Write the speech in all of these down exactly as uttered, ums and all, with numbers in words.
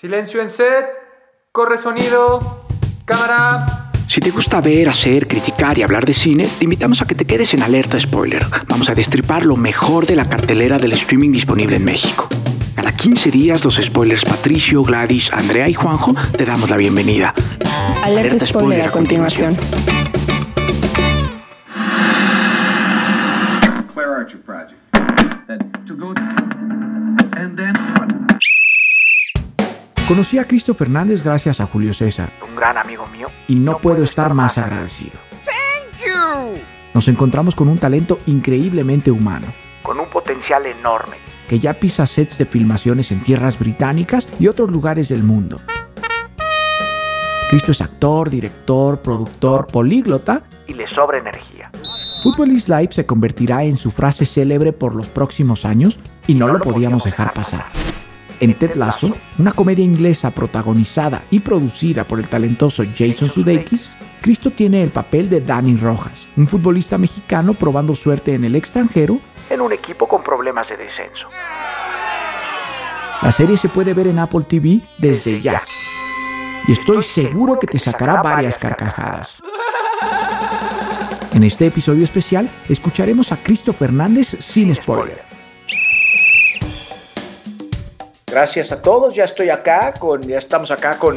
Silencio en set, corre sonido, cámara. Si te gusta ver, hacer, criticar y hablar de cine, te invitamos a que te quedes en Alerta Spoiler. Vamos a destripar lo mejor de la cartelera del streaming disponible en México. Cada quince días, los spoilers Patricio, Gladys, Andrea y Juanjo te damos la bienvenida. Alerta, Alerta Spoiler, spoiler a continuación. continuación. Where are you, project? Then to go and then what? Conocí a Cristo Fernández gracias a Julio César, un gran amigo mío, y no, no puedo estar más agradecido. Thank you. Nos encontramos con un talento increíblemente humano, con un potencial enorme, que ya pisa sets de filmaciones en tierras británicas y otros lugares del mundo. Cristo es actor, director, productor, políglota y le sobra energía. Football is Life se convertirá en su frase célebre por los próximos años y no, no lo podíamos dejar pasar. En Ted Lasso, una comedia inglesa protagonizada y producida por el talentoso Jason Sudeikis, Cristo tiene el papel de Danny Rojas, un futbolista mexicano probando suerte en el extranjero en un equipo con problemas de descenso. La serie se puede ver en Apple T V desde ya, y estoy seguro que te sacará varias carcajadas. En este episodio especial, escucharemos a Cristo Fernández sin spoiler. Gracias a todos, ya estoy acá, con, ya estamos acá con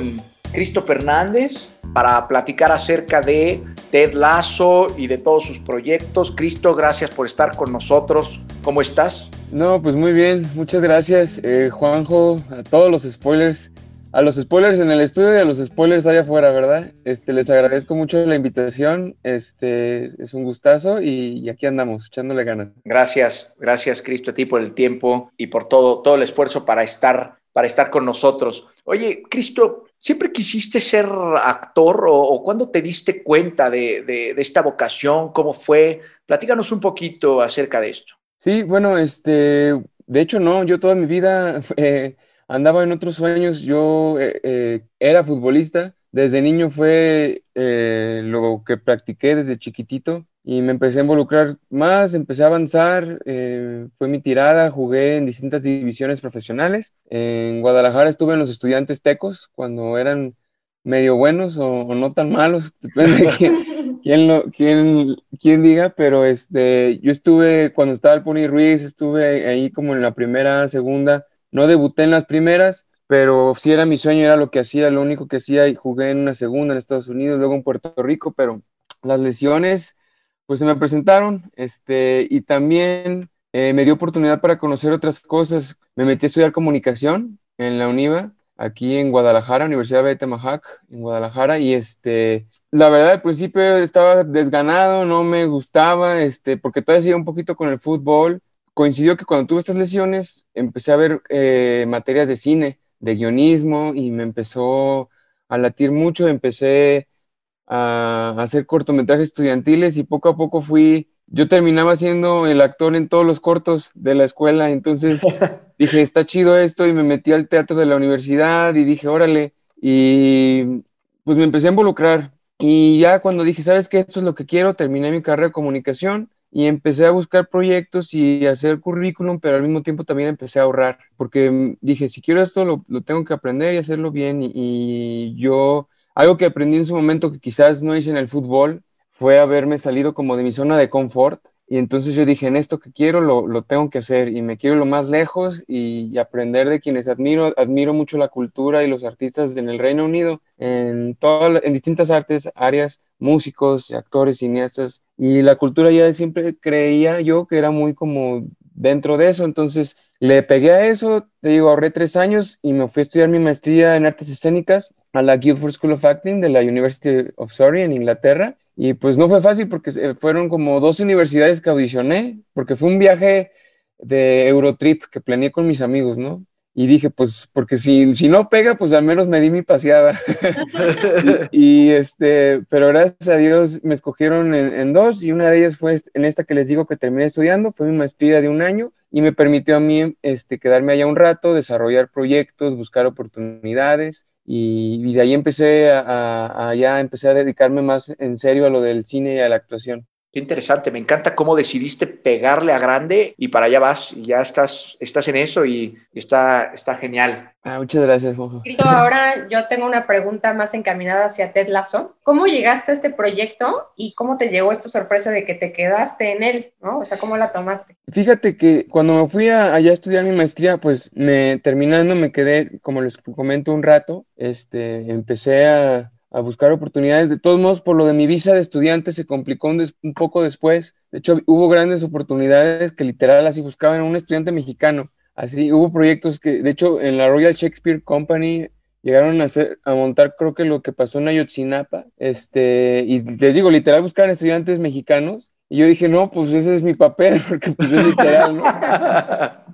Cristo Fernández para platicar acerca de Ted Lasso y de todos sus proyectos. Cristo, gracias por estar con nosotros. ¿Cómo estás? No, pues muy bien, muchas gracias, eh, Juanjo, a todos los spoilers, a los spoilers en el estudio y a los spoilers allá afuera, ¿verdad? Este, les agradezco mucho la invitación, este, es un gustazo y, y aquí andamos, echándole ganas. Gracias, gracias Cristo a ti por el tiempo y por todo, todo el esfuerzo para estar, para estar con nosotros. Oye, Cristo, ¿siempre quisiste ser actor o, o cuándo te diste cuenta de, de, de esta vocación? ¿Cómo fue? Platícanos un poquito acerca de esto. Sí, bueno, este, de hecho no, yo toda mi vida... Eh, Andaba en otros sueños, yo eh, eh, era futbolista, desde niño fue eh, lo que practiqué desde chiquitito y me empecé a involucrar más, empecé a avanzar, eh, fue mi tirada, jugué en distintas divisiones profesionales. En Guadalajara estuve en los Estudiantes Tecos cuando eran medio buenos o, o no tan malos, depende de quién, quién, lo, quién, quién diga, pero este, yo estuve, cuando estaba el Pony Ruiz, estuve ahí como en la primera, segunda. No debuté en las primeras, pero sí era mi sueño, era lo que hacía, lo único que hacía, y jugué en una segunda en Estados Unidos, luego en Puerto Rico, pero las lesiones pues se me presentaron, este, y también eh, me dio oportunidad para conocer otras cosas. Me metí a estudiar comunicación en la UNIVA, aquí en Guadalajara, Universidad de ITEMAHAC, en Guadalajara, y este, la verdad al principio estaba desganado, no me gustaba, este, porque todavía seguía un poquito con el fútbol. Coincidió que cuando tuve estas lesiones empecé a ver eh, materias de cine, de guionismo, y me empezó a latir mucho, empecé a hacer cortometrajes estudiantiles y poco a poco fui, yo terminaba siendo el actor en todos los cortos de la escuela, entonces dije, está chido esto, y me metí al teatro de la universidad y dije, órale, y pues me empecé a involucrar, y ya cuando dije, ¿sabes qué? Esto es lo que quiero, terminé mi carrera de comunicación, y empecé a buscar proyectos y hacer currículum, pero al mismo tiempo también empecé a ahorrar, porque dije, si quiero esto, lo, lo tengo que aprender y hacerlo bien, y, y yo, algo que aprendí en su momento que quizás no hice en el fútbol, fue haberme salido como de mi zona de confort, y entonces yo dije, en esto que quiero, lo, lo tengo que hacer, y me quiero lo más lejos, y, y aprender de quienes admiro, admiro mucho la cultura y los artistas en el Reino Unido, en, toda, en distintas artes, áreas, músicos, actores, cineastas, y la cultura ya siempre creía yo que era muy como dentro de eso, entonces le pegué a eso, te digo, ahorré tres años y me fui a estudiar mi maestría en artes escénicas a la Guildford School of Acting de la University of Surrey en Inglaterra, y pues no fue fácil porque fueron como dos universidades que audicioné, porque fue un viaje de Eurotrip que planeé con mis amigos, ¿no? Y dije, pues, porque si, si no pega, pues al menos me di mi paseada. y, y este, pero gracias a Dios me escogieron en, en dos, y una de ellas fue en esta que les digo que terminé estudiando, fue mi maestría de un año, y me permitió a mí este, quedarme allá un rato, desarrollar proyectos, buscar oportunidades, y, y de ahí empecé a, a, a, ya empecé a dedicarme más en serio a lo del cine y a la actuación. Qué interesante, me encanta cómo decidiste pegarle a grande y para allá vas, y ya estás, estás en eso y está, está genial. Ah, muchas gracias, Juanjo. Ahora yo tengo una pregunta más encaminada hacia Ted Lasso. ¿Cómo llegaste a este proyecto y cómo te llegó esta sorpresa de que te quedaste en él, ¿no? O sea, ¿cómo la tomaste? Fíjate que cuando me fui a, allá a estudiar mi maestría, pues me, terminando me quedé, como les comento, un rato. Este, empecé a... a buscar oportunidades. De todos modos, por lo de mi visa de estudiante se complicó un, des un poco después. De hecho, hubo grandes oportunidades que literal así buscaban a un estudiante mexicano. Así hubo proyectos que, de hecho, en la Royal Shakespeare Company llegaron a, hacer, a montar, creo que lo que pasó en Ayotzinapa. Este, y les digo, literal buscaban estudiantes mexicanos. Y yo dije, no, pues ese es mi papel, porque pues es literal, ¿no?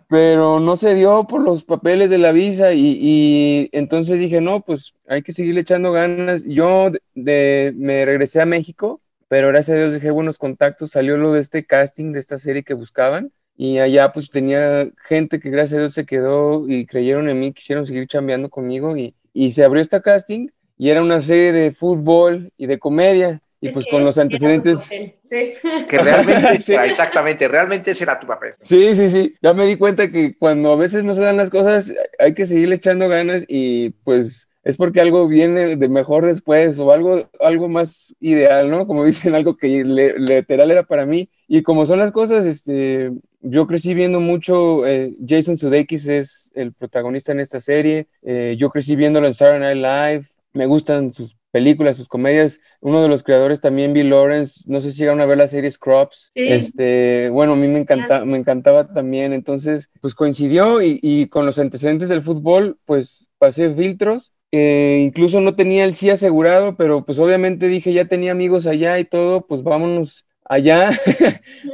Pero no se dio por los papeles de la visa y, y entonces dije, no, pues hay que seguirle echando ganas. Yo de, de, me regresé a México, pero gracias a Dios dejé buenos contactos, salió lo de este casting, de esta serie que buscaban, y allá pues tenía gente que gracias a Dios se quedó y creyeron en mí, quisieron seguir chambeando conmigo y, y se abrió este casting y era una serie de fútbol y de comedia. Y es pues con los antecedentes... Sí. Que realmente, sí. Exactamente, realmente ese era tu papel. Sí, sí, sí. Ya me di cuenta que cuando a veces no se dan las cosas, hay que seguirle echando ganas y pues es porque algo viene de mejor después o algo, algo más ideal, ¿no? Como dicen, algo que le, literal era para mí. Y como son las cosas, este, yo crecí viendo mucho... Eh, Jason Sudeikis es el protagonista en esta serie. Eh, yo crecí viéndolo en Saturday Night Live. Me gustan sus películas, sus comedias. Uno de los creadores también, Bill Lawrence, no sé si llegaron a ver la serie Scrubs. Sí. Este, bueno, a mí me encanta, me encantaba también. Entonces, pues coincidió y, y con los antecedentes del fútbol, pues pasé filtros. Eh, incluso no tenía el sí asegurado, pero pues obviamente dije, ya tenía amigos allá y todo, pues vámonos allá.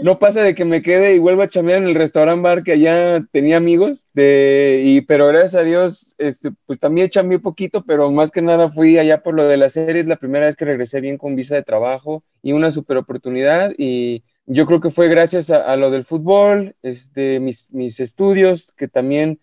No pasa de que me quede y vuelva a chambear en el restaurant bar que allá tenía amigos, de, y, pero gracias a Dios, este, pues también chambeé poquito, pero más que nada fui allá por lo de las series, la primera vez que regresé bien con visa de trabajo y una super oportunidad, y yo creo que fue gracias a, a lo del fútbol, este, mis, mis estudios, que también...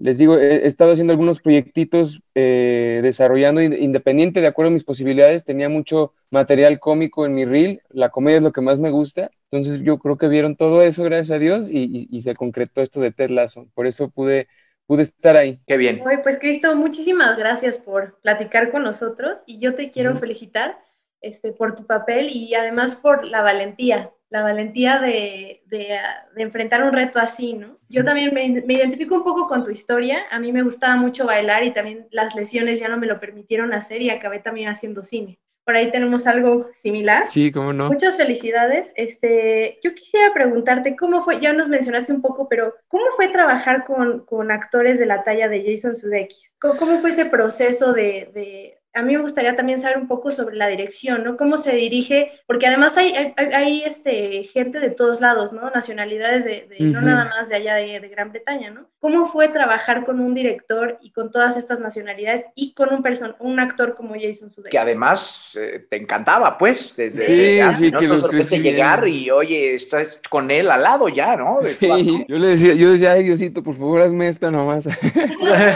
Les digo, he estado haciendo algunos proyectitos eh, desarrollando independiente de acuerdo a mis posibilidades. Tenía mucho material cómico en mi reel. La comedia es lo que más me gusta. Entonces yo creo que vieron todo eso, gracias a Dios, y, y, y se concretó esto de Ted Lasso. Por eso pude, pude estar ahí. Qué bien. Oye, pues Cristo, muchísimas gracias por platicar con nosotros. Y yo te quiero mm. felicitar este, por tu papel y además por la valentía. la valentía de, de, de enfrentar un reto así, ¿no? Yo también me, me identifico un poco con tu historia, a mí me gustaba mucho bailar y también las lesiones ya no me lo permitieron hacer y acabé también haciendo cine. Por ahí tenemos algo similar. Sí, cómo no. Muchas felicidades. Este, yo quisiera preguntarte cómo fue, ya nos mencionaste un poco, pero ¿cómo fue trabajar con, con actores de la talla de Jason Sudeikis? ¿Cómo, cómo fue ese proceso de... de a mí me gustaría también saber un poco sobre la dirección, ¿no? Cómo se dirige, porque además hay, hay, hay este, gente de todos lados, ¿no? Nacionalidades de, de uh-huh. no nada más de allá de, de Gran Bretaña, ¿no? ¿Cómo fue trabajar con un director y con todas estas nacionalidades y con un, un actor como Jason Sudeikis? Que además eh, te encantaba, pues, desde sí, llegar, sí, ¿no? Que los crecí llegar bien. Y, oye, estás con él al lado ya, ¿no? De sí, toda, ¿no? Yo le decía, yo decía, ay, Diosito, por favor, hazme esto nomás.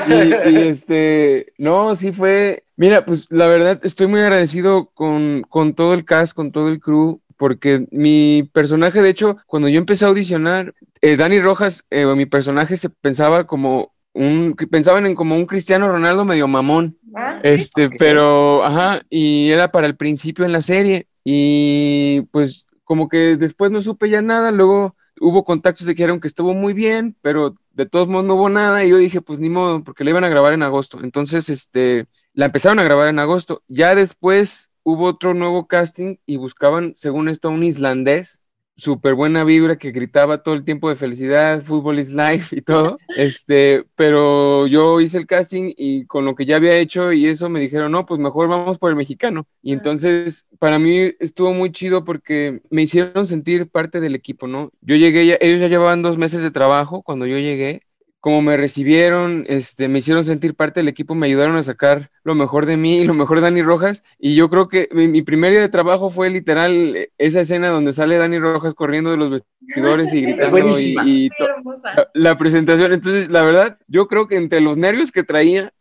y, y este, no, sí fue... Mira, pues la verdad estoy muy agradecido con, con todo el cast, con todo el crew, porque mi personaje, de hecho, cuando yo empecé a audicionar, eh, Danny Rojas, eh, mi personaje se pensaba como un, pensaban en como un Cristiano Ronaldo medio mamón, ¿Ah, sí? este, okay. pero, ajá, y era para el principio en la serie, y pues como que después no supe ya nada, luego... Hubo contactos que dijeron que estuvo muy bien, pero de todos modos no hubo nada y yo dije, pues ni modo, porque la iban a grabar en agosto. Entonces, este, la empezaron a grabar en agosto. Ya después hubo otro nuevo casting y buscaban, según esto, un islandés, súper buena vibra, que gritaba todo el tiempo de felicidad, fútbol is life y todo. Este, pero yo hice el casting y con lo que ya había hecho y eso me dijeron, no, pues mejor vamos por el mexicano. Y entonces para mí estuvo muy chido porque me hicieron sentir parte del equipo, ¿no? Yo llegué, ya, ellos ya llevaban dos meses de trabajo cuando yo llegué. como me recibieron, este, me hicieron sentir parte del equipo, me ayudaron a sacar lo mejor de mí y lo mejor de Danny Rojas. Y yo creo que mi, mi primer día de trabajo fue literal esa escena donde sale Danny Rojas corriendo de los vestidores y gritando y, y la, la presentación. Entonces, la verdad, yo creo que entre los nervios que traía,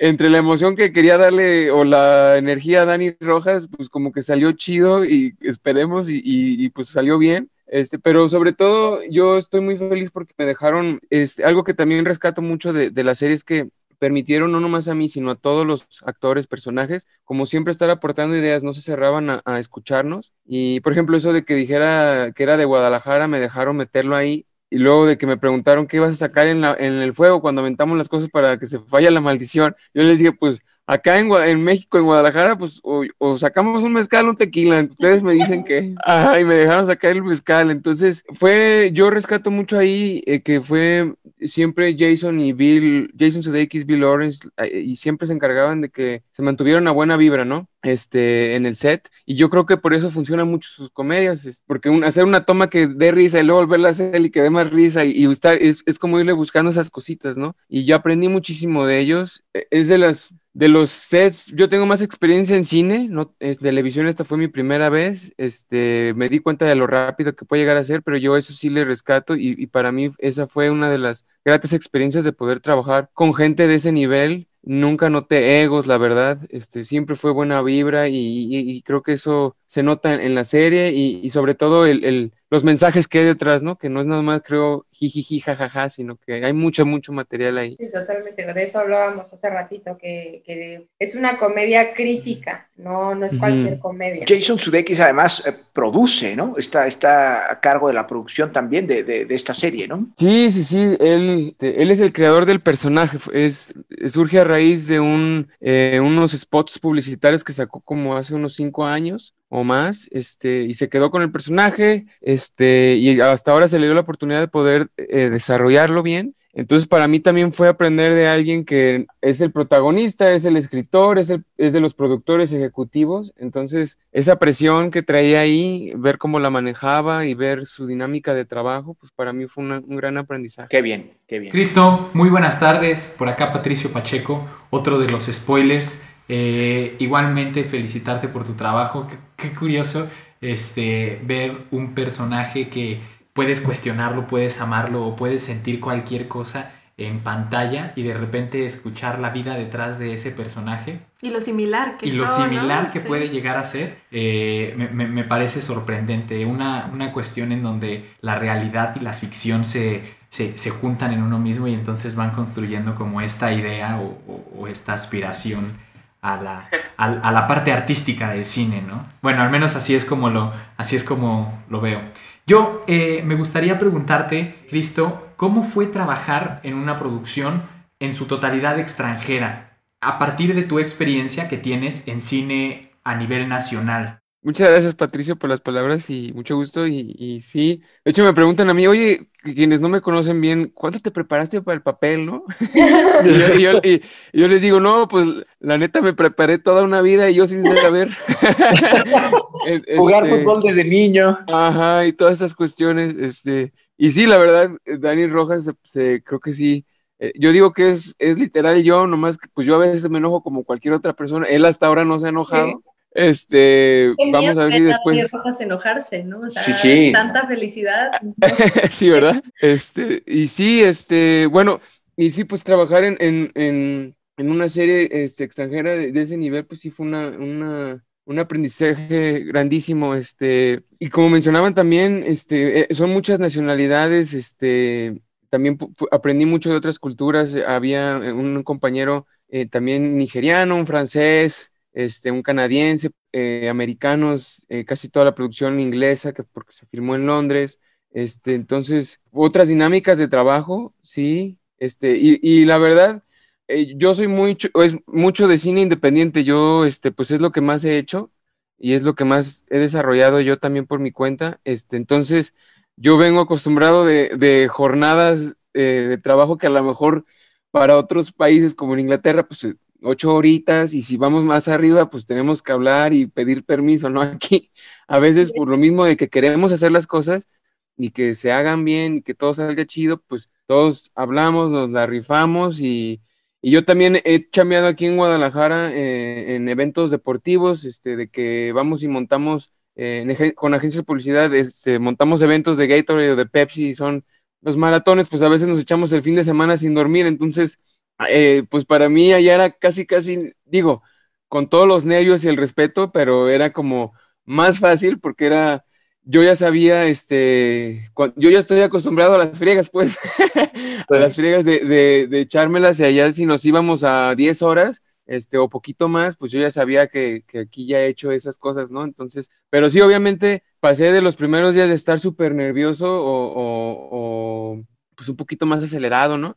entre la emoción que quería darle o la energía a Danny Rojas, pues como que salió chido y esperemos y, y, y pues salió bien. Este, pero sobre todo yo estoy muy feliz porque me dejaron, este, algo que también rescato mucho de, de la serie es que permitieron no nomás a mí, sino a todos los actores, personajes, como siempre estar aportando ideas, no se cerraban a, a escucharnos. Y por ejemplo eso de que dijera que era de Guadalajara, me dejaron meterlo ahí. Y luego de que me preguntaron qué ibas a sacar en, la, en el fuego cuando aventamos las cosas para que se falla la maldición, yo les dije, pues acá en, en México, en Guadalajara, pues o, o sacamos un mezcal o un tequila, ustedes me dicen que, ajá, y me dejaron sacar el mezcal. Entonces fue, yo rescato mucho ahí eh, que fue siempre Jason y Bill, Jason Sudeikis, Bill Lawrence, eh, y siempre se encargaban de que se mantuviera una buena vibra, ¿no? Este, en el set, y yo creo que por eso funcionan mucho sus comedias, porque un, hacer una toma que dé risa y luego volverla a hacer y que dé más risa y, y estar, es, es como irle buscando esas cositas, ¿no? Y yo aprendí muchísimo de ellos, es de las, de los sets, yo tengo más experiencia en cine, no, en televisión esta fue mi primera vez, este, me di cuenta de lo rápido que puede llegar a ser, pero yo eso sí le rescato y, y para mí esa fue una de las gratas experiencias de poder trabajar con gente de ese nivel. Nunca noté egos, la verdad, este, siempre fue buena vibra y, y, y creo que eso se nota en, en la serie y, y sobre todo el, el, los mensajes que hay detrás, ¿no? Que no es nada más, creo, jijiji, jajaja, sino que hay mucho, mucho material ahí. Sí, totalmente, de eso hablábamos hace ratito, que, que es una comedia crítica, no, no es cualquier mm. comedia. Jason Sudeikis además eh, produce, ¿no? Está, está a cargo de la producción también de, de, de esta serie, ¿no? Sí, sí, sí, él, él es el creador del personaje, es, surge a raíz de un, eh, unos spots publicitarios que sacó como hace unos cinco años o más, este, y se quedó con el personaje, este, y hasta ahora se le dio la oportunidad de poder eh, desarrollarlo bien. Entonces para mí también fue aprender de alguien que es el protagonista, es el escritor, es, el, es de los productores ejecutivos. Entonces esa presión que traía ahí, ver cómo la manejaba y ver su dinámica de trabajo, pues para mí fue una, un gran aprendizaje. Qué bien, qué bien. Cristo, muy buenas tardes, por acá Patricio Pacheco, otro de los spoilers. Eh, igualmente felicitarte por tu trabajo, qué, qué curioso este, ver un personaje que puedes cuestionarlo, puedes amarlo o puedes sentir cualquier cosa en pantalla y de repente escuchar la vida detrás de ese personaje y lo similar que, y lo todo, similar, ¿no? Que sí puede llegar a ser, eh, me, me, me parece sorprendente, una, una cuestión en donde la realidad y la ficción se... Se, se juntan en uno mismo y entonces van construyendo como esta idea o, o, o esta aspiración a la, a, a la parte artística del cine, ¿no? Bueno, al menos así es como lo, así es como lo veo. Yo eh, me gustaría preguntarte, Cristo, ¿cómo fue trabajar en una producción en su totalidad extranjera a partir de tu experiencia que tienes en cine a nivel nacional? Muchas gracias, Patricio, por las palabras y mucho gusto. Y, y sí, de hecho me preguntan a mí, oye, quienes no me conocen bien, ¿cuánto te preparaste para el papel, no? y, yo, y, yo, y yo les digo, no, pues la neta me preparé toda una vida y yo sin saber. este, Jugar fútbol desde niño. Ajá, y todas esas cuestiones. este Y sí, la verdad, Danny Rojas, se, se, creo que sí. Yo digo que es, es literal yo, nomás que pues yo a veces me enojo como cualquier otra persona. Él hasta ahora no se ha enojado. ¿Sí? Este, vamos a ver si después enojarse, ¿no? O sea, sí, sí. Tanta felicidad. No. Sí, ¿verdad? Este, y sí, este, bueno, y sí, pues trabajar en, en, en, en una serie este, extranjera de, de ese nivel, pues sí fue una, una, un aprendizaje grandísimo, este, y como mencionaban también, este, son muchas nacionalidades, este, también aprendí mucho de otras culturas, había un compañero eh, también nigeriano, un francés, Este, un canadiense, eh, americanos, eh, casi toda la producción inglesa, que porque se filmó en Londres, este, entonces, otras dinámicas de trabajo, sí, este, y, y la verdad, eh, yo soy muy, es mucho de cine independiente, yo, este, pues es lo que más he hecho, y es lo que más he desarrollado yo también por mi cuenta, este, entonces, yo vengo acostumbrado de, de jornadas eh, de trabajo que a lo mejor para otros países como en Inglaterra, pues, ocho horitas, y si vamos más arriba, pues tenemos que hablar y pedir permiso, ¿no? Aquí, a veces por lo mismo de que queremos hacer las cosas, y que se hagan bien y que todo salga chido, pues todos hablamos, nos la rifamos. Y, y yo también he chambeado aquí en Guadalajara eh, en eventos deportivos, este, de que vamos y montamos, eh, con agencias de publicidad, este, montamos eventos de Gatorade o de Pepsi, y son los maratones, pues a veces nos echamos el fin de semana sin dormir. Entonces, eh, pues para mí allá era casi, casi, digo, con todos los nervios y el respeto, pero era como más fácil porque era, yo ya sabía, este, cuando, yo ya estoy acostumbrado a las friegas, pues, a las friegas de, de, de echármelas, y allá si nos íbamos a diez horas, este, o poquito más, pues yo ya sabía que, que aquí ya he hecho esas cosas, ¿no? Entonces, pero sí, obviamente, pasé de los primeros días de estar súper nervioso o, o, o, pues, un poquito más acelerado, ¿no?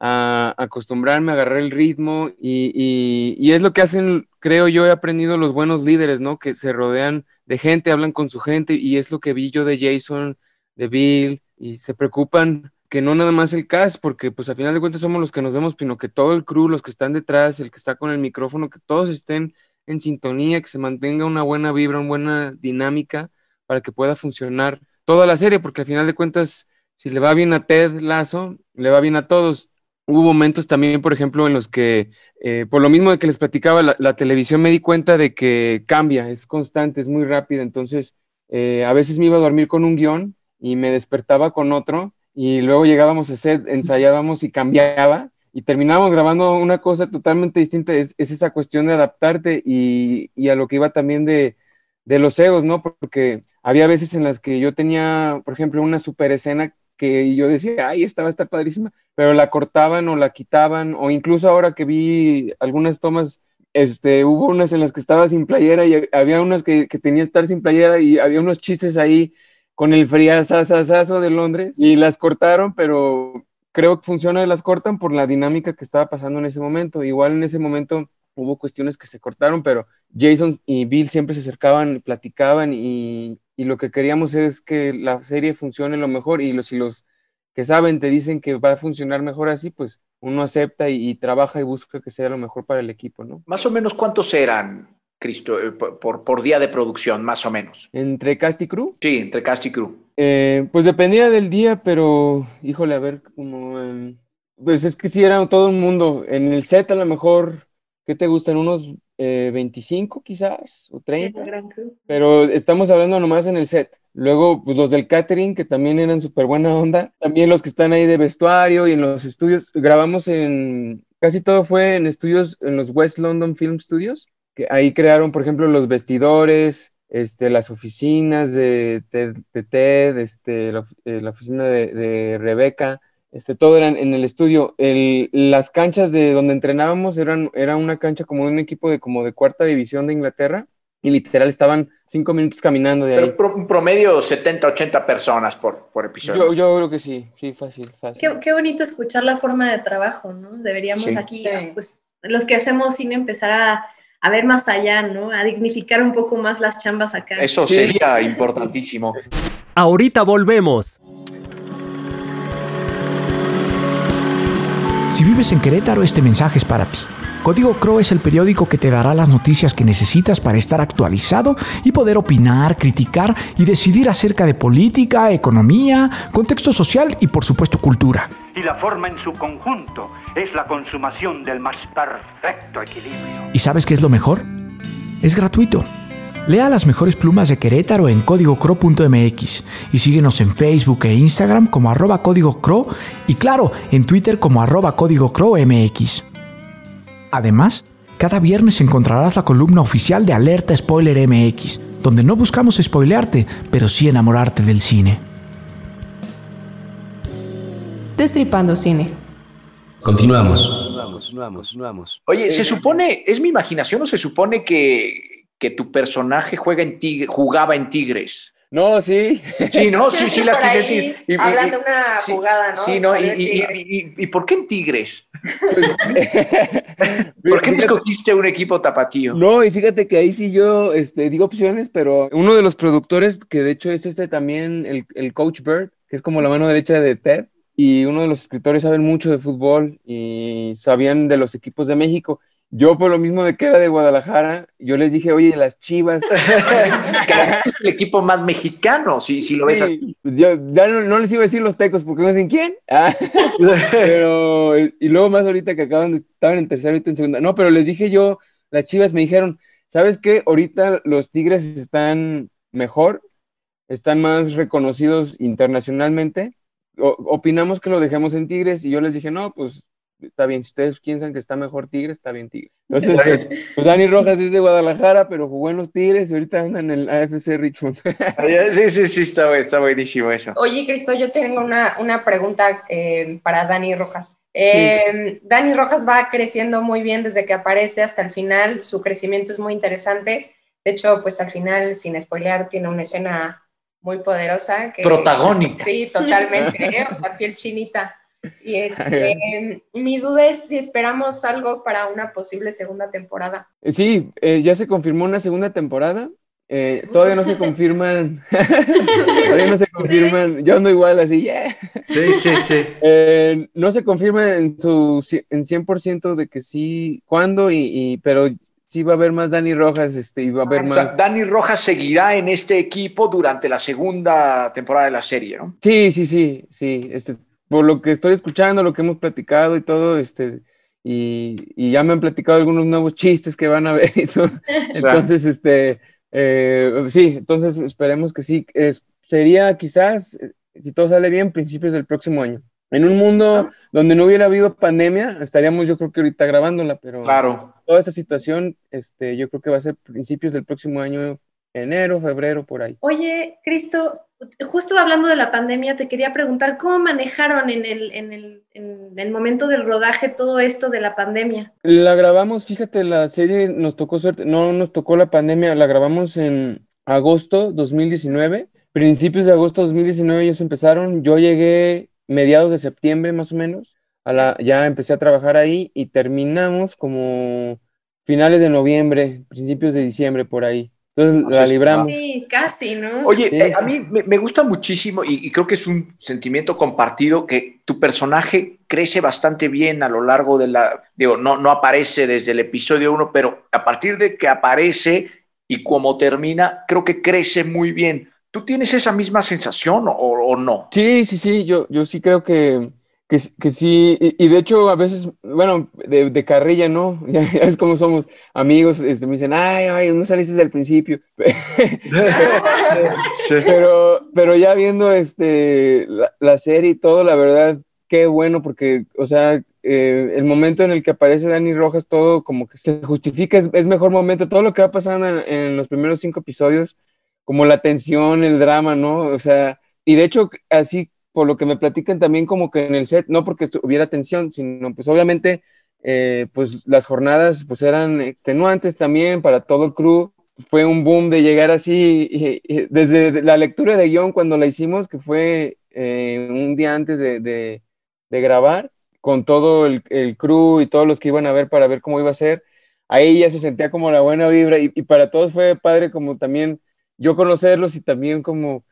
A acostumbrarme, a agarrar el ritmo, y, y, y es lo que hacen, creo yo, he aprendido los buenos líderes, ¿no? Que se rodean de gente, hablan con su gente, y es lo que vi yo de Jason, de Bill, y se preocupan que no nada más el cast, porque pues a final de cuentas somos los que nos vemos, sino que todo el crew, los que están detrás, el que está con el micrófono, que todos estén en sintonía, que se mantenga una buena vibra, una buena dinámica para que pueda funcionar toda la serie, porque a final de cuentas, si le va bien a Ted Lasso, le va bien a todos. Hubo momentos también, por ejemplo, en los que, eh, por lo mismo de que les platicaba, la, la televisión, me di cuenta de que cambia, es constante, es muy rápida. Entonces, eh, a veces me iba a dormir con un guión y me despertaba con otro, y luego llegábamos a set, ensayábamos y cambiaba, y terminábamos grabando una cosa totalmente distinta. Es, es esa cuestión de adaptarte, y, y a lo que iba también de, de los egos, ¿no? Porque había veces en las que yo tenía, por ejemplo, una super escena que yo decía, ay, esta va a estar padrísima, pero la cortaban o la quitaban, o incluso ahora que vi algunas tomas, este, hubo unas en las que estaba sin playera, y había unas que, que tenía que estar sin playera, y había unos chistes ahí con el friazazazazo de Londres, y las cortaron, pero creo que funciona, las cortan por la dinámica que estaba pasando en ese momento. Igual en ese momento hubo cuestiones que se cortaron, pero Jason y Bill siempre se acercaban, platicaban, y... y lo que queríamos es que la serie funcione lo mejor, y los, si los que saben te dicen que va a funcionar mejor así, pues uno acepta y, y trabaja y busca que sea lo mejor para el equipo, ¿no? Más o menos, ¿cuántos eran, Cristo, eh, por, por día de producción, más o menos? ¿Entre cast y crew? Sí, entre cast y crew. Eh, pues dependía del día, pero, híjole, a ver, como... Eh, pues es que sí, era todo el mundo. En el set, a lo mejor, ¿qué te gustan? Unos... Eh, veinticinco quizás, o treinta, pero estamos hablando nomás en el set. Luego, pues los del catering, que también eran súper buena onda, también los que están ahí de vestuario y en los estudios. Grabamos en, casi todo fue en estudios, en los West London Film Studios, que ahí crearon, por ejemplo, los vestidores, este, las oficinas de Ted, de Ted este, la, eh, la oficina de, de Rebeca. Este, todo eran en el estudio. El, las canchas de donde entrenábamos eran, era una cancha como de un equipo de como de cuarta división de Inglaterra, y literal estaban cinco minutos caminando de ahí. Pero un promedio setenta, ochenta personas por, por episodio. Yo, yo creo que sí, sí, fácil, fácil. Qué, qué bonito escuchar la forma de trabajo, ¿no? Deberíamos sí, aquí, sí. Pues, los que hacemos cine, empezar a, a ver más allá, ¿no? A dignificar un poco más las chambas acá. Eso sería sí. importantísimo. Ahorita volvemos. Si vives en Querétaro, este mensaje es para ti. Código Cro es el periódico que te dará las noticias que necesitas para estar actualizado y poder opinar, criticar y decidir acerca de política, economía, contexto social y, por supuesto, cultura. Y la forma en su conjunto es la consumación del más perfecto equilibrio. ¿Y sabes qué es lo mejor? Es gratuito. Lea las mejores plumas de Querétaro en código cro punto m x y síguenos en Facebook e Instagram como arroba Código Cro, y claro, en Twitter como arroba Código Cro M X. Además, cada viernes encontrarás la columna oficial de Alerta Spoiler M X, donde no buscamos spoilearte, pero sí enamorarte del cine. Destripando cine. Continuamos. Oye, ¿se supone, es mi imaginación o se supone que... que tu personaje juega en tigre, jugaba en Tigres? No, sí. Sí, no, sí, sí, sí la tiene. Hablando de una sí, jugada, ¿no? Sí, no, y, y, y, y, y ¿por qué en Tigres? ¿Por qué no escogiste un equipo tapatío? No, y fíjate que ahí sí yo este, digo opciones, pero uno de los productores, que de hecho es este también, el, el Coach Bird, que es como la mano derecha de Ted, y uno de los escritores saben mucho de fútbol y sabían de los equipos de México. Yo, por lo mismo de que era de Guadalajara, yo les dije, oye, las Chivas. Carajo, el equipo más mexicano, si, si lo sí, ves así. Yo ya no, no les iba a decir los tecos, porque no dicen quién. Ah, pero, y luego más ahorita que acaban de, estaban en tercera, ahorita en segunda. No, pero les dije yo, las Chivas me dijeron, ¿sabes qué? Ahorita los Tigres están mejor, están más reconocidos internacionalmente. O, opinamos que lo dejemos en Tigres, y yo les dije, no, pues... está bien, si ustedes piensan que está mejor Tigres, está bien Tigres. Entonces, pues Danny Rojas es de Guadalajara, pero jugó en los Tigres y ahorita anda en el A F C Richmond. Sí, sí, sí, está, está buenísimo eso. Oye, Cristo, yo tengo una, una pregunta eh, para Danny Rojas. Eh, sí. Danny Rojas va creciendo muy bien desde que aparece hasta el final, su crecimiento es muy interesante. De hecho, pues al final, sin spoilear, tiene una escena muy poderosa. Que, protagónica. Sí, totalmente, ¿eh? O sea, piel chinita. Y este, mi duda es si esperamos algo para una posible segunda temporada. Sí, eh, ya se confirmó una segunda temporada. Eh, todavía no se confirman. Todavía no se confirman. Yo ando igual así. Yeah. Sí, sí, sí. Eh, no se confirma en su en cien por ciento de que sí, cuándo y, y pero sí va a haber más Danny Rojas, este, y va a haber ah, más. Danny Rojas seguirá en este equipo durante la segunda temporada de la serie, ¿no? Sí, sí, sí, sí. Este por lo que estoy escuchando, lo que hemos platicado y todo, este, y, y ya me han platicado algunos nuevos chistes que van a ver y todo. Entonces, este, eh, sí, entonces esperemos que sí. Es, sería quizás, si todo sale bien, principios del próximo año. En un mundo donde no hubiera habido pandemia, estaríamos yo creo que ahorita grabándola, pero claro, toda esa situación, este, yo creo que va a ser principios del próximo año, enero, febrero, por ahí. Oye, Cristo, justo hablando de la pandemia, te quería preguntar, ¿cómo manejaron en el, en el, en el momento del rodaje todo esto de la pandemia? La grabamos, fíjate, la serie nos tocó suerte, no nos tocó la pandemia, la grabamos en agosto dos mil diecinueve, principios de agosto dos mil diecinueve ellos empezaron, yo llegué mediados de septiembre más o menos, a la, ya empecé a trabajar ahí y terminamos como finales de noviembre, principios de diciembre, por ahí. Entonces la libramos. Sí, casi, ¿no? Oye, sí. eh, a mí me, me gusta muchísimo y, y creo que es un sentimiento compartido que tu personaje crece bastante bien a lo largo de la... Digo, no, no aparece desde el episodio uno, pero a partir de que aparece y cómo termina, creo que crece muy bien. ¿Tú tienes esa misma sensación o, o no? Sí, sí, sí, yo, yo sí creo que... Que, que sí, y, y de hecho a veces, bueno, de, de carrilla, ¿no? Ya, ya ves cómo somos amigos, este, me dicen, ay, ay, no saliste desde el principio. pero, pero ya viendo este, la, la serie y todo, la verdad, qué bueno, porque, o sea, eh, el momento en el que aparece Danny Rojas, todo como que se justifica, es, es mejor momento, todo lo que va pasando en, en los primeros cinco episodios, como la tensión, el drama, ¿no? O sea, y de hecho, así por lo que me platican también como que en el set, no porque hubiera tensión, sino pues obviamente eh, pues las jornadas pues eran extenuantes también para todo el crew, fue un boom de llegar así, y, y desde la lectura de guión cuando la hicimos, que fue eh, un día antes de, de, de grabar, con todo el, el crew y todos los que iban a ver para ver cómo iba a ser, ahí ya se sentía como la buena vibra, y, y para todos fue padre como también yo conocerlos y también como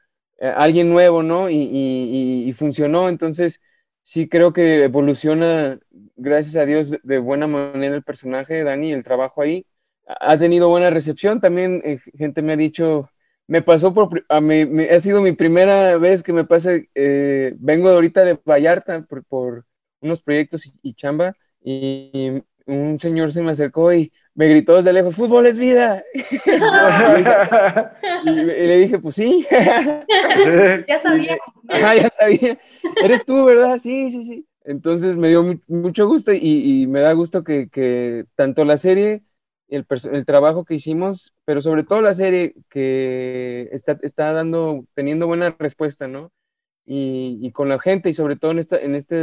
alguien nuevo, ¿no? Y, y, y funcionó, entonces sí creo que evoluciona, gracias a Dios, de buena manera el personaje, Dani, el trabajo ahí. Ha tenido buena recepción, también eh, gente me ha dicho, me pasó por, a mí, me, ha sido mi primera vez que me pase, eh, vengo ahorita de Vallarta por, por unos proyectos y, y chamba, y un señor se me acercó y me gritó desde lejos, ¡fútbol es vida! y, y le dije, pues sí. Ya sabía. Ah, ya sabía. Eres tú, ¿verdad? Sí, sí, sí. Entonces me dio mucho gusto y, y me da gusto que, que tanto la serie, el, el trabajo que hicimos, pero sobre todo la serie que está, está dando, teniendo buena respuesta, ¿no? Y, y con la gente y sobre todo en esta, en esta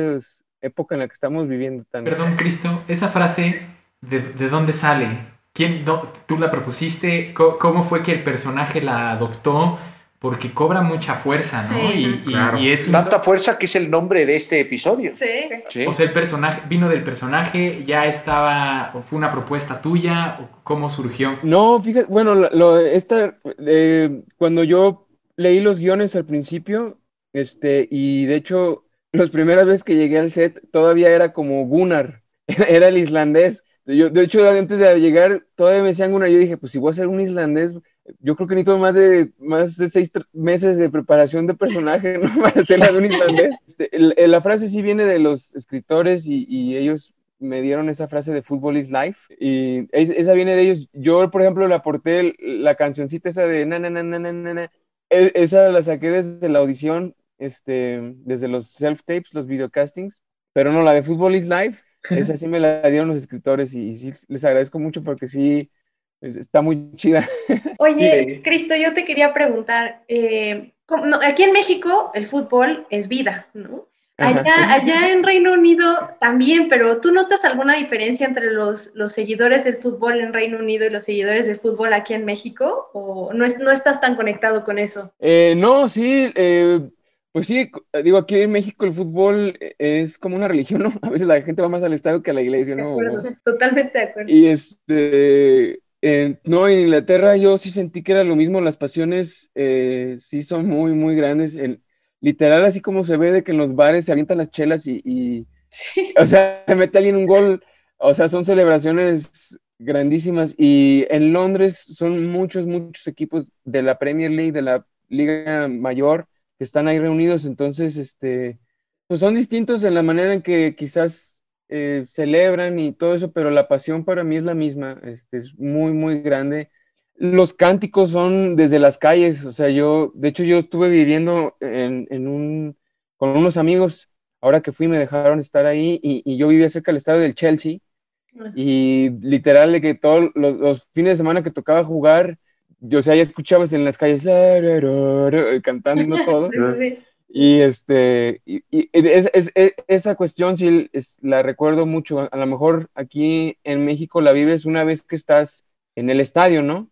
época en la que estamos viviendo. Tan... Perdón, Cristo, esa frase... ¿De, de dónde sale? ¿Quién, no, ¿Tú la propusiste? ¿Cómo, ¿Cómo fue que el personaje la adoptó? Porque cobra mucha fuerza, ¿no? Sí, y, claro. y, y es... Tanta fuerza que es el nombre de este episodio. Sí. sí. O sea, el personaje, vino del personaje, ya estaba, o fue una propuesta tuya, o ¿cómo surgió? No, fíjate, bueno, lo, lo, esta, eh, cuando yo leí los guiones al principio, este, y de hecho, las primeras veces que llegué al set, todavía era como Gunnar, era el islandés. Yo, de hecho, antes de llegar, todavía me decían una, yo dije, pues si voy a hacer un islandés, yo creo que necesito más de, más de seis meses de preparación de personaje, ¿no? Para hacer la de un islandés. Este, el, el, la frase sí viene de los escritores y, y ellos me dieron esa frase de "Football is life", y es, esa viene de ellos. Yo, por ejemplo, le aporté la cancioncita esa de na, na, na, na, na, na, na. Es, esa la saqué desde la audición, este, desde los self-tapes, los videocastings, pero no, la de "Football is life", esa sí me la dieron los escritores y, y les agradezco mucho porque sí, está muy chida. Oye, Cristo, yo te quería preguntar, eh, no, aquí en México el fútbol es vida, ¿no? Allá, ajá, sí, allá en Reino Unido también, pero ¿tú notas alguna diferencia entre los, los seguidores del fútbol en Reino Unido y los seguidores del fútbol aquí en México? ¿O no, es, no estás tan conectado con eso? Eh, no, sí, eh, pues sí, digo, aquí en México el fútbol es como una religión, ¿no? A veces la gente va más al estadio que a la iglesia, ¿no? De acuerdo, totalmente de acuerdo. Y este... Eh, no, en Inglaterra yo sí sentí que era lo mismo, las pasiones eh, sí son muy, muy grandes. El, literal, así como se ve de que en los bares se avientan las chelas y, y sí. O sea, se mete alguien un gol, o sea, son celebraciones grandísimas. Y en Londres son muchos, muchos equipos de la Premier League, de la Liga Mayor, que están ahí reunidos. Entonces, este, pues son distintos en la manera en que quizás... Eh, celebran y todo eso, pero la pasión para mí es la misma, este, es muy, muy grande. Los cánticos son desde las calles, o sea, yo, de hecho, yo estuve viviendo en, en un, con unos amigos, ahora que fui me dejaron estar ahí, y, y yo vivía cerca del estadio del Chelsea, y literal, de que todos los, los fines de semana que tocaba jugar, yo, o sea, ya escuchabas en las calles, cantando todo, sí, sí. Y, este, y, y es, es, es, esa cuestión sí es, la recuerdo mucho. A lo mejor aquí en México la vives una vez que estás en el estadio, ¿no?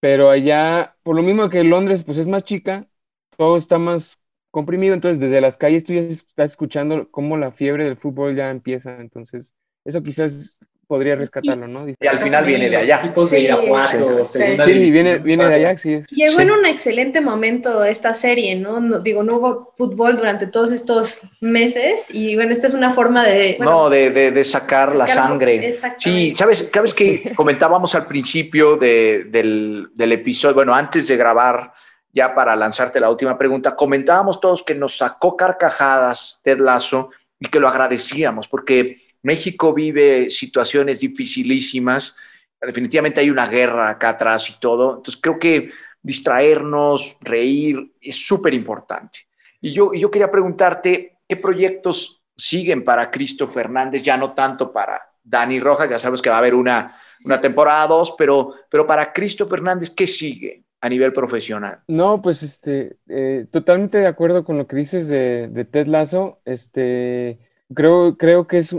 Pero allá, por lo mismo que Londres, pues es más chica, todo está más comprimido, entonces desde las calles tú ya estás escuchando cómo la fiebre del fútbol ya empieza, entonces eso quizás podría rescatarlo, ¿no? Y al final viene de allá. Sí, de Irapuato, sí, sí. sí viene, viene de allá, sí. Llegó sí. en un excelente momento esta serie, ¿no? ¿no? Digo, no hubo fútbol durante todos estos meses y, bueno, esta es una forma de... Bueno, no, de, de, de sacar la sangre. Sí, ¿sabes, sabes que comentábamos al principio de, del, del episodio? Bueno, antes de grabar, ya para lanzarte la última pregunta, comentábamos todos que nos sacó carcajadas Ted Lasso y que lo agradecíamos porque... México vive situaciones dificilísimas, definitivamente hay una guerra acá atrás y todo, entonces creo que distraernos, reír, es súper importante. Y yo, y yo quería preguntarte, ¿qué proyectos siguen para Cristo Fernández? Ya no tanto para Danny Rojas, ya sabes que va a haber una, una temporada, dos, pero, pero para Cristo Fernández, ¿qué sigue a nivel profesional? No, pues este, eh, totalmente de acuerdo con lo que dices de, de Ted Lasso, este, creo, creo que es...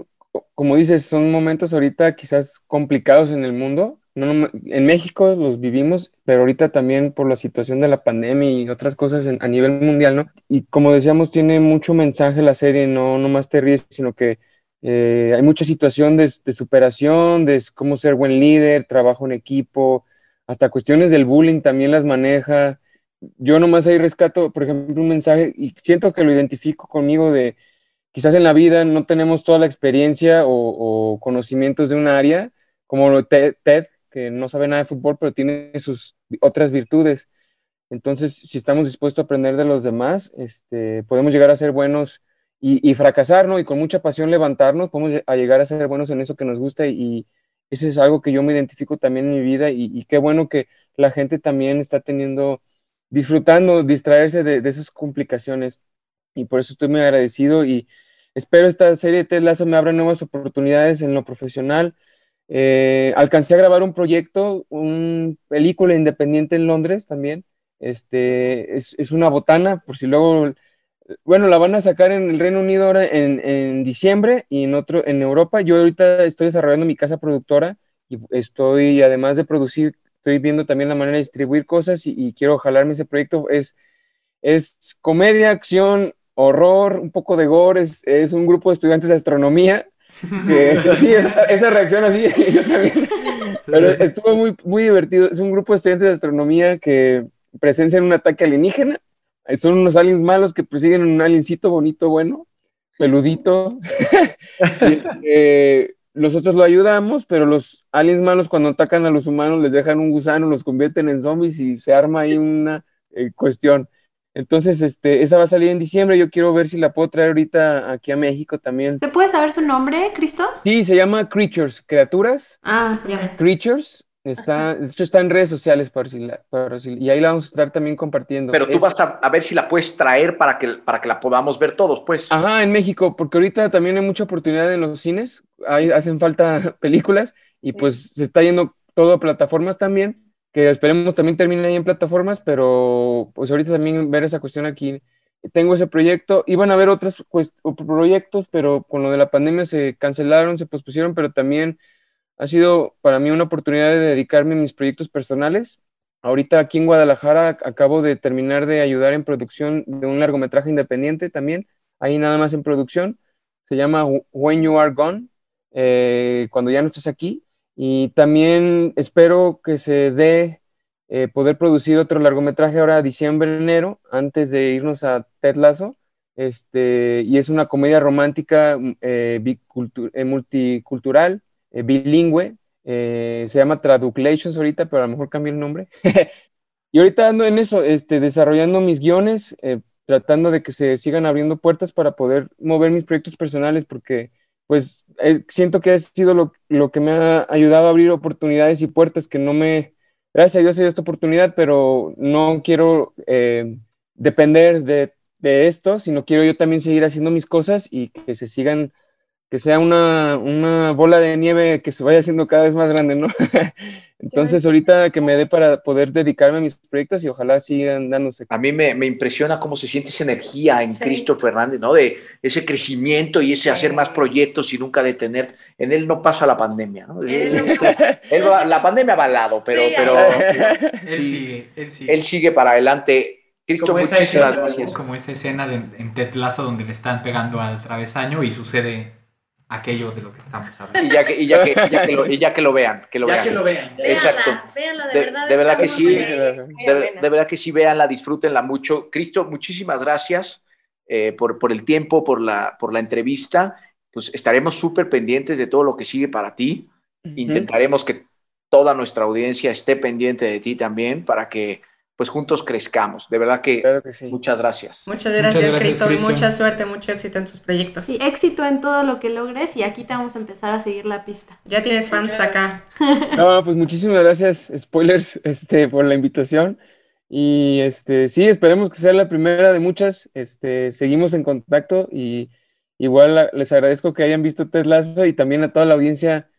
Como dices, son momentos ahorita quizás complicados en el mundo. No, en México los vivimos, pero ahorita también por la situación de la pandemia y otras cosas en, a nivel mundial, ¿no? Y como decíamos, tiene mucho mensaje la serie, no, no más te ríes, sino que eh, hay mucha situación de, de superación, de cómo ser buen líder, trabajo en equipo, hasta cuestiones del bullying también las maneja. Yo nomás ahí rescato, por ejemplo, un mensaje y siento que lo identifico conmigo de... Quizás en la vida no tenemos toda la experiencia o, o conocimientos de un área, como Ted, Ted, que no sabe nada de fútbol, pero tiene sus otras virtudes. Entonces, si estamos dispuestos a aprender de los demás, este, podemos llegar a ser buenos y, y fracasar, ¿no? Y con mucha pasión levantarnos, podemos a llegar a ser buenos en eso que nos gusta. Y, y eso es algo que yo me identifico también en mi vida. Y, y qué bueno que la gente también está teniendo, disfrutando, distraerse de, de esas complicaciones. Y por eso estoy muy agradecido y espero esta serie de Ted Lasso me abra nuevas oportunidades en lo profesional. Eh, alcancé a grabar un proyecto, una película independiente en Londres también. Este, es, es una botana, por si luego... Bueno, la van a sacar en el Reino Unido ahora en, en diciembre y en, otro, en Europa. Yo ahorita estoy desarrollando mi casa productora y estoy, además de producir, estoy viendo también la manera de distribuir cosas y, y quiero jalarme ese proyecto. Es, es comedia, acción... horror, un poco de gore, es, es un grupo de estudiantes de astronomía, que es, sí, esa, esa reacción así, yo también, pero estuvo muy, muy divertido, es un grupo de estudiantes de astronomía que presencian un ataque alienígena, son unos aliens malos que persiguen un aliencito bonito, bueno, peludito, y, eh, nosotros lo ayudamos, pero los aliens malos cuando atacan a los humanos les dejan un gusano, los convierten en zombies y se arma ahí una eh, cuestión. Entonces, este, esa va a salir en diciembre. Yo quiero ver si la puedo traer ahorita aquí a México también. ¿Te puedes saber su nombre, Cristo? Sí, se llama Creatures, Criaturas. Ah, ya. Yeah. Creatures. Está, esto está en redes sociales para, para, y ahí la vamos a estar también compartiendo. Pero tú es, vas a, a ver si la puedes traer para que, para que la podamos ver todos, pues. Ajá, en México, porque ahorita también hay mucha oportunidad en los cines, hay, hacen falta películas y pues se está yendo todo a plataformas también, que esperemos también termine ahí en plataformas, pero pues ahorita también ver esa cuestión aquí. Tengo ese proyecto, iban a haber otros pues, proyectos, pero con lo de la pandemia se cancelaron, se pospusieron, pero también ha sido para mí una oportunidad de dedicarme a mis proyectos personales. Ahorita aquí en Guadalajara acabo de terminar de ayudar en producción de un largometraje independiente también, ahí nada más en producción, se llama When You Are Gone, eh, cuando ya no estés aquí, y también espero que se dé eh, poder producir otro largometraje ahora diciembre, enero, antes de irnos a Ted Lasso, este, y es una comedia romántica eh, bicultu- eh, multicultural, bilingüe, eh, se llama Traduclations ahorita, pero a lo mejor cambié el nombre. Y ahorita ando en eso, este, desarrollando mis guiones, eh, tratando de que se sigan abriendo puertas para poder mover mis proyectos personales, porque pues eh, siento que ha sido lo, lo que me ha ayudado a abrir oportunidades y puertas que no me... Gracias a Dios he dado esta oportunidad, pero no quiero eh, depender de, de esto, sino quiero yo también seguir haciendo mis cosas y que se sigan... que sea una, una bola de nieve que se vaya haciendo cada vez más grande, ¿no? Entonces ahorita que me dé para poder dedicarme a mis proyectos y ojalá sigan dándose. A mí me, me impresiona cómo se siente esa energía en sí. Cristo Fernández, ¿no? De ese crecimiento y ese hacer más proyectos y nunca detener. En él no pasa la pandemia, ¿no? Él, él va, la pandemia va al lado, pero... Sí, pero él, sí, sigue, él sigue. Él sigue para adelante. Cristo, como muchísimas escena, gracias. Como esa escena de, en Ted Lasso donde le están pegando al travesaño y sucede... aquello de lo que estamos hablando. Y ya que, y ya que, ya que, lo, y ya que lo vean. Que lo ya vean. que lo vean. Exacto. Véanla, véanla, de verdad. De, de verdad que sí, de, de, de verdad que sí, véanla, disfrútenla mucho. Cristo, muchísimas gracias eh, por, por el tiempo, por la, por la entrevista. Pues estaremos súper pendientes de todo lo que sigue para ti. Uh-huh. Intentaremos que toda nuestra audiencia esté pendiente de ti también para que pues juntos crezcamos. De verdad que, claro que sí. Muchas gracias. Muchas gracias, muchas gracias Cristo. Cristo. Mucha suerte, mucho éxito en sus proyectos. Sí, éxito en todo lo que logres y aquí te vamos a empezar a seguir la pista. Ya tienes fans acá. No, pues muchísimas gracias, Spoilers, este, por la invitación. Y este, sí, esperemos que sea la primera de muchas. Este, seguimos en contacto y igual la, les agradezco que hayan visto Ted Lasso y también a toda la audiencia,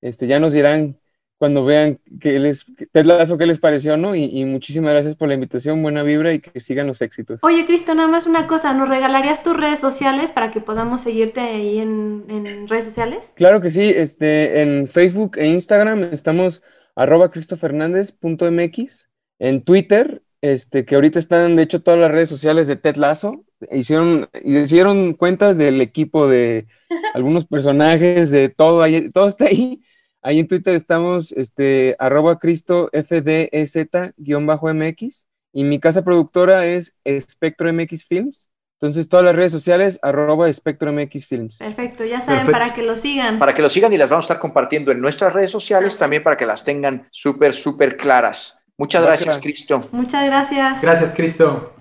este, ya nos dirán cuando vean que les, Ted Lasso, qué les pareció, ¿no? Y, y muchísimas gracias por la invitación, buena vibra y que sigan los éxitos. Oye, Cristo, nada más una cosa, ¿nos regalarías tus redes sociales para que podamos seguirte ahí en, en redes sociales? Claro que sí, este, en Facebook e Instagram estamos arroba cristofernández punto m x, en Twitter, este, que ahorita están, de hecho, todas las redes sociales de Ted Lasso, hicieron, hicieron cuentas del equipo de algunos personajes, de todo, ahí, todo está ahí. Ahí en Twitter estamos este, arroba cristofdez-mx y mi casa productora es Espectro M X Films. Entonces todas las redes sociales arroba Espectro M X Films. Perfecto, ya saben, Perfecto. Para que lo sigan. Para que lo sigan y las vamos a estar compartiendo en nuestras redes sociales también para que las tengan súper, súper claras. Muchas gracias, gracias, Cristo. Muchas gracias. Gracias, Cristo.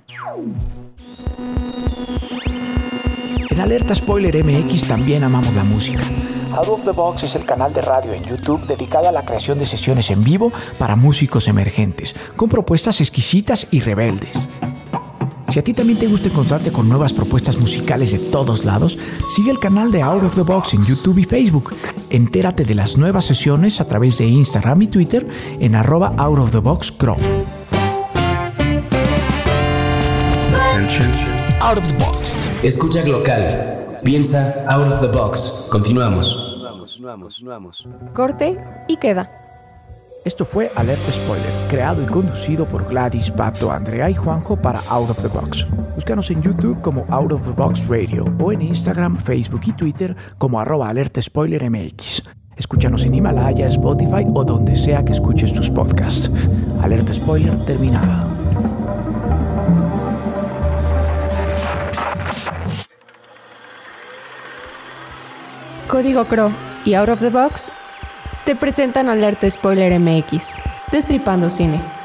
En Alerta Spoiler M X también amamos la música. Out of the Box es el canal de radio en YouTube dedicado a la creación de sesiones en vivo para músicos emergentes, con propuestas exquisitas y rebeldes. Si a ti también te gusta encontrarte con nuevas propuestas musicales de todos lados, sigue el canal de Out of the Box en YouTube y Facebook. Entérate de las nuevas sesiones a través de Instagram y Twitter en arroba Out of the Box Cro. Out of the Box. Escucha Glocal. Piensa out of the box. Continuamos. Corte y queda. Esto fue Alerta Spoiler, creado y conducido por Gladys, Pato, Andrea y Juanjo para Out of the Box. Búscanos en YouTube como Out of the Box Radio o en Instagram, Facebook y Twitter como arroba Alerta Spoiler M X. Escúchanos en Himalaya, Spotify o donde sea que escuches tus podcasts. Alerta Spoiler terminada. Código Cro. y Out of the Box te presentan Alerta Spoiler M X, Destripando Cine.